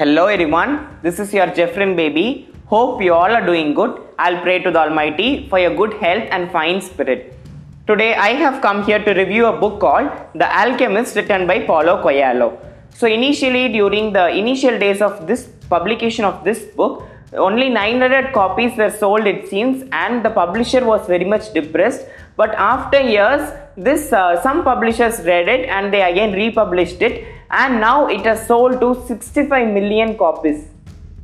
Hello everyone, this is your Jefrin Baby. Hope you all are doing good. I'll pray to the Almighty for your good health and fine spirit. Today I have come here to review a book called The Alchemist, written by Paulo Coelho. So initially, during the initial days of this publication of this book, only 900 copies were sold, it seems, and the publisher was very much depressed. But after years, this some publishers read it and they again republished it, and now it has sold to 65 million copies.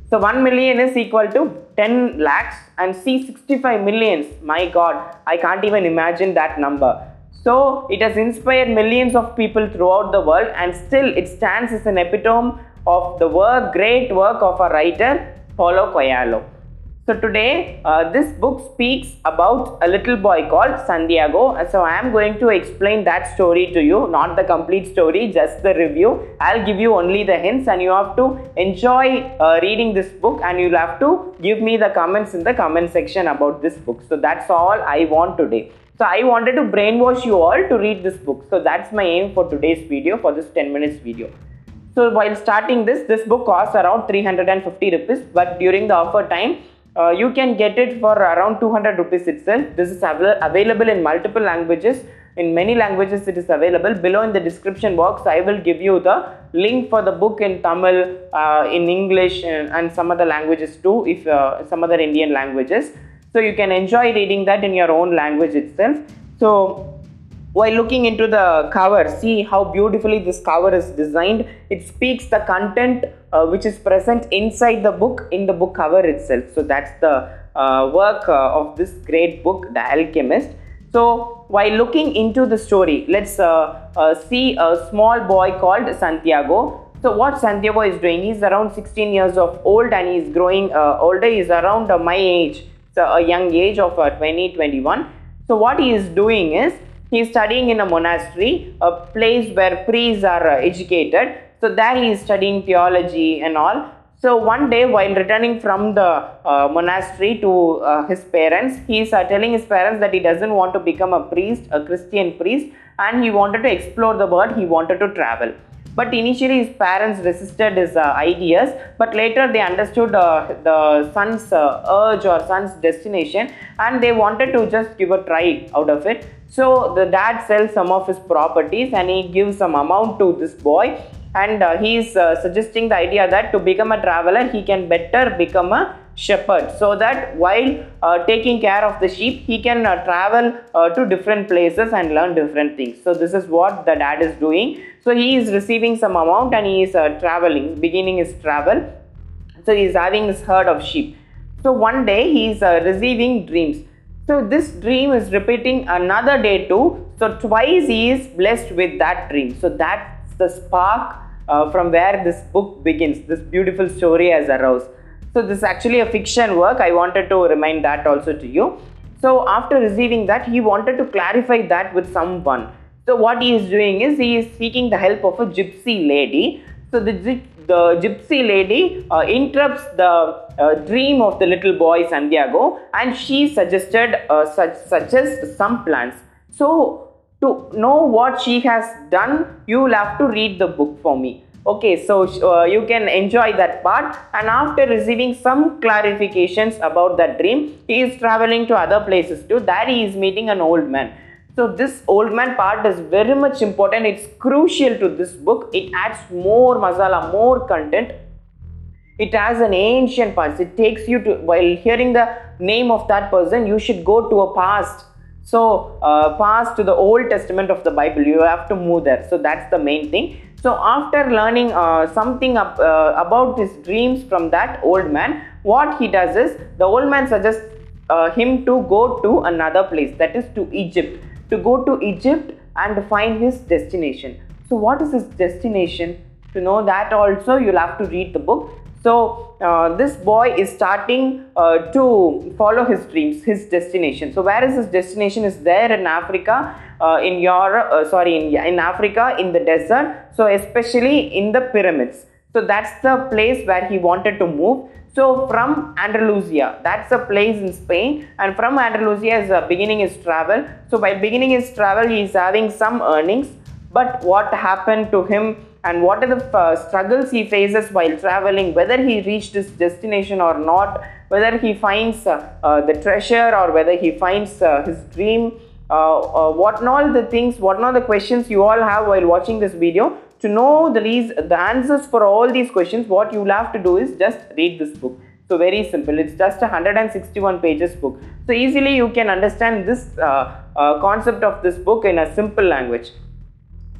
So 1 million is equal to 10 lakhs and see 65 millions. My God, I can't even imagine that number. So it has inspired millions of people throughout the world, and still it stands as an epitome of the work, great work of a writer, Paulo Coelho. So today this book speaks about a little boy called Santiago. So I am going to explain that story to you, not the complete story, just the review. I'll give you only the hints, and you have to enjoy reading this book, and you'll have to give me the comments in the comment section about this book. So that's all I want today. So I wanted to brainwash you all to read this book. So that's my aim for today's video, for this 10 minutes video. So while starting this book costs around 350 rupees, but during the offer time, you can get it for around 200 rupees itself. This is available in multiple languages. In many languages it is available. Below in the description box, I will give you the link for the book in Tamil, in English, and some other languages too, if some other Indian languages. So you can enjoy reading that in your own language itself. So while looking into the cover, see how beautifully this cover is designed. It speaks the content which is present inside the book, in the book cover itself. So that's the work of this great book, The Alchemist. So while looking into the story, let's see a small boy called Santiago. So what Santiago is doing, he's around 16 years of old, and he's growing older. He's around my age, so a young age of 20-21. So what he is doing is, he is studying in a monastery, a place where priests are educated. So there he is studying theology and all. So one day, while returning from the monastery to his parents, he is telling his parents that he doesn't want to become a priest, a Christian priest, and he wanted to explore the world, he wanted to travel. But initially his parents resisted his ideas, but later they understood the son's urge or son's destination, and they wanted to just give a try out of it. So the dad sells some of his properties and he gives some amount to this boy, and he is suggesting the idea that to become a traveler he can better become a shepherd, so that while taking care of the sheep he can travel to different places and learn different things. So this is what the dad is doing. So he is receiving some amount and he is traveling, beginning his travel. So he is having his herd of sheep. So one day he is receiving dreams. So this dream is repeating another day too. So twice he is blessed with that dream. So that's the spark from where this book begins. This beautiful story has arose. So this is actually a fiction work. I wanted to remind that also to you. So after receiving that, he wanted to clarify that with someone. So what he is doing is, he is seeking the help of a gypsy lady. So the gypsy lady interrupts the dream of the little boy Santiago, and she suggested suggests some plans. So to know what she has done, you will have to read the book for me. Okay, so you can enjoy that part. And after receiving some clarifications about that dream, he is traveling to other places too. There he is meeting an old man. So this old man part is very much important. It's crucial to this book. It adds more masala, more content. It has an ancient past. It takes you to, while hearing the name of that person, you should go to a past. So past to the Old Testament of the Bible. You have to move there. So that's the main thing. So after learning something about his dreams from that old man, what he does is, the old man suggests him to go to another place, that is to Egypt. To go to Egypt and find his destination. So what is his destination? To know that also, you'll have to read the book. So this boy is starting to follow his dreams, his destination. So where is his destination? Is there in Africa, in Europe, in Africa, in the desert. So especially in the pyramids. So that's the place where he wanted to move. So from Andalusia, that's a place in Spain, and from Andalusia is beginning his travel. So by beginning his travel, he is having some earnings, but what happened to him and what are the struggles he faces while traveling, whether he reached his destination or not, whether he finds the treasure or whether he finds his dream, what and all the things, what and all the questions you all have while watching this video. To know the answers for all these questions, what you will have to do is just read this book. So very simple, it's just a 161 pages book. So easily you can understand this concept of this book in a simple language.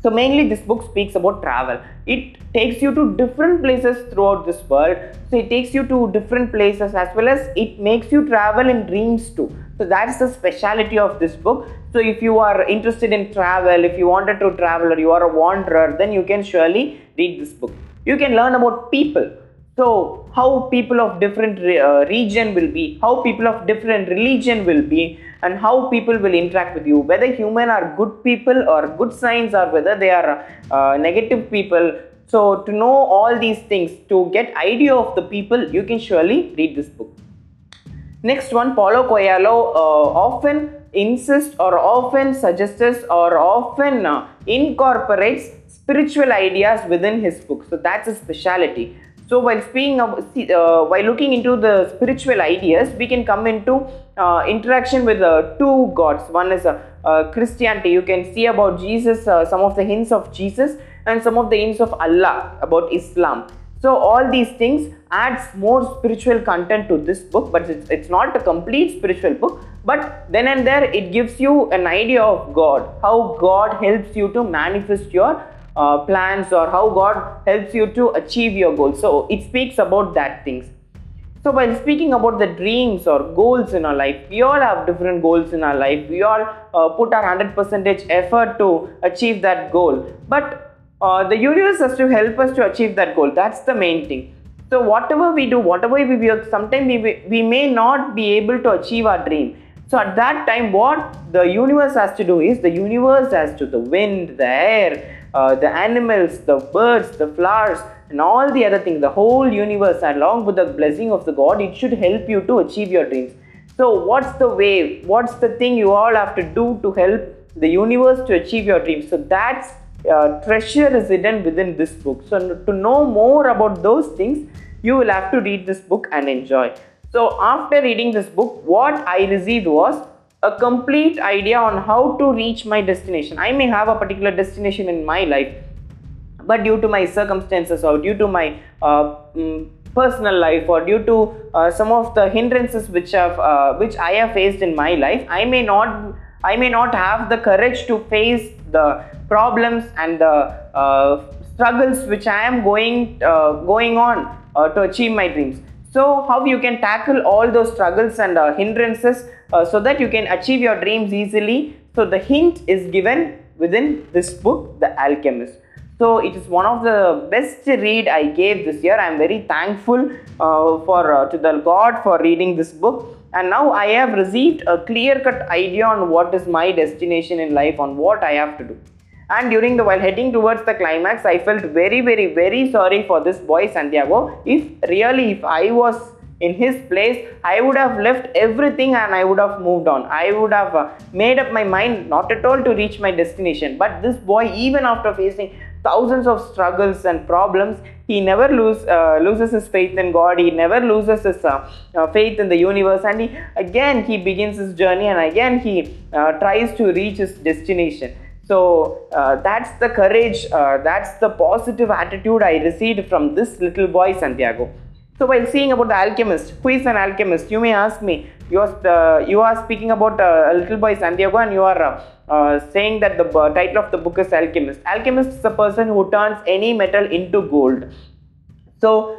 So mainly this book speaks about travel. It takes you to different places throughout this world. So it takes you to different places as well as it makes you travel in dreams too. So that's the speciality of this book. So if you are interested in travel, if you wanted to travel or you are a wanderer, then you can surely read this book. You can learn about people. So how people of different region will be, how people of different religion will be, and how people will interact with you, whether human are good people or good signs or whether they are negative people. So to know all these things, to get idea of the people, you can surely read this book. Next one, Paulo Coelho often insists or often suggests or often incorporates spiritual ideas within his book. So that's his speciality. So while looking into the spiritual ideas, we can come into interaction with two gods. One is Christianity. You can see about Jesus, some of the hints of Jesus and some of the hints of Allah about Islam. So all these things adds more spiritual content to this book, but it's not a complete spiritual book. But then and there it gives you an idea of God, how God helps you to manifest your plans or how God helps you to achieve your goals. So it speaks about that things. So while speaking about the dreams or goals in our life, we all have different goals in our life. We all put our 100% effort to achieve that goal. But the universe has to help us to achieve that goal. That's the main thing. So whatever we do, whatever we work, sometimes we may not be able to achieve our dream. So at that time, what the universe has to do is, the universe has to, the wind, the air, the animals, the birds, the flowers and all the other things, the whole universe along with the blessing of the God, it should help you to achieve your dreams. So what's the way, what's the thing you all have to do to help the universe to achieve your dreams? So that's treasure is hidden within this book. So to know more about those things, you will have to read this book and enjoy. So after reading this book, what I received was a complete idea on how to reach my destination. I may have a particular destination in my life, but due to my circumstances or due to my personal life or due to some of the hindrances which I have faced in my life, I may not have the courage to face the problems and the struggles which I am going on to achieve my dreams. So how you can tackle all those struggles and hindrances so that you can achieve your dreams easily. So the hint is given within this book, The Alchemist. So it is one of the best read I gave this year. I am very thankful to the God for reading this book. And now I have received a clear-cut idea on what is my destination in life, on what I have to do. And while heading towards the climax, I felt very, very, very sorry for this boy Santiago. If I was in his place, I would have left everything and I would have moved on. I would have made up my mind not at all to reach my destination. But this boy, even after facing thousands of struggles and problems, he never loses his faith in God. He never loses his faith in the universe, and he begins his journey, and again he tries to reach his destination. So that's the courage, that's the positive attitude I received from this little boy Santiago. So while seeing about The Alchemist, who is an alchemist? You may ask me, you are speaking about a little boy Santiago and you are saying that the title of the book is Alchemist. Alchemist is a person who turns any metal into gold. So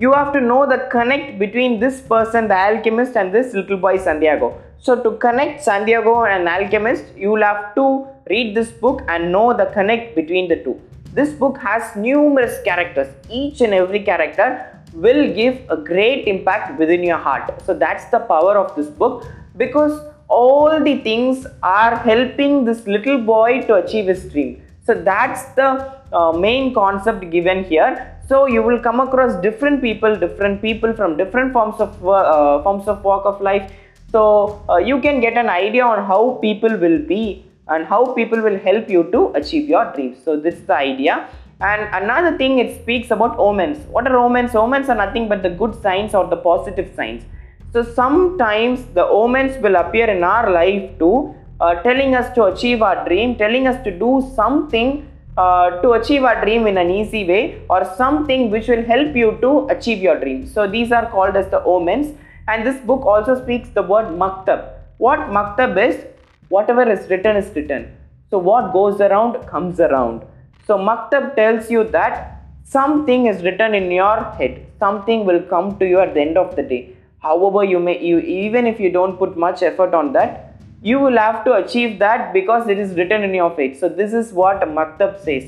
you have to know the connect between this person, the alchemist, and this little boy Santiago. So to connect Santiago and an alchemist, you will have to read this book and know the connect between the two. This book has numerous characters. Each and every character will give a great impact within your heart. So that's the power of this book, because all the things are helping this little boy to achieve his dream. So that's the main concept given here. So you will come across different people from different forms of walk of life. So you can get an idea on how people will be and how people will help you to achieve your dreams. So this is the idea. And another thing, it speaks about omens. What are omens? Omens are nothing but the good signs or the positive signs. So sometimes the omens will appear in our life too, telling us to achieve our dream, telling us to do something to achieve our dream in an easy way, or something which will help you to achieve your dream. So these are called as the omens. And this book also speaks the word Maktub. What Maktub is? Whatever is written is written. So what goes around comes around. So Maktub tells you that something is written in your head. Something will come to you at the end of the day. However, even if you don't put much effort on that, you will have to achieve that because it is written in your fate. So this is what Maktub says.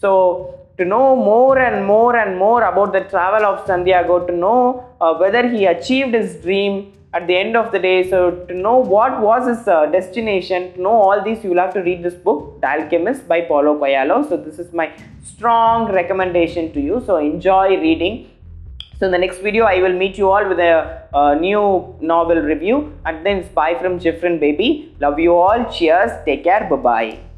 So to know more and more and more about the travel of Santiago, to know whether he achieved his dream at the end of the day, so to know what was his destination, to know all these, you will have to read this book, The Alchemist by Paulo Coelho. So this is my strong recommendation to you. So enjoy reading. So in the next video, I will meet you all with a new novel review. And then it's bye from Jefrin Baby. Love you all. Cheers. Take care. Bye-bye.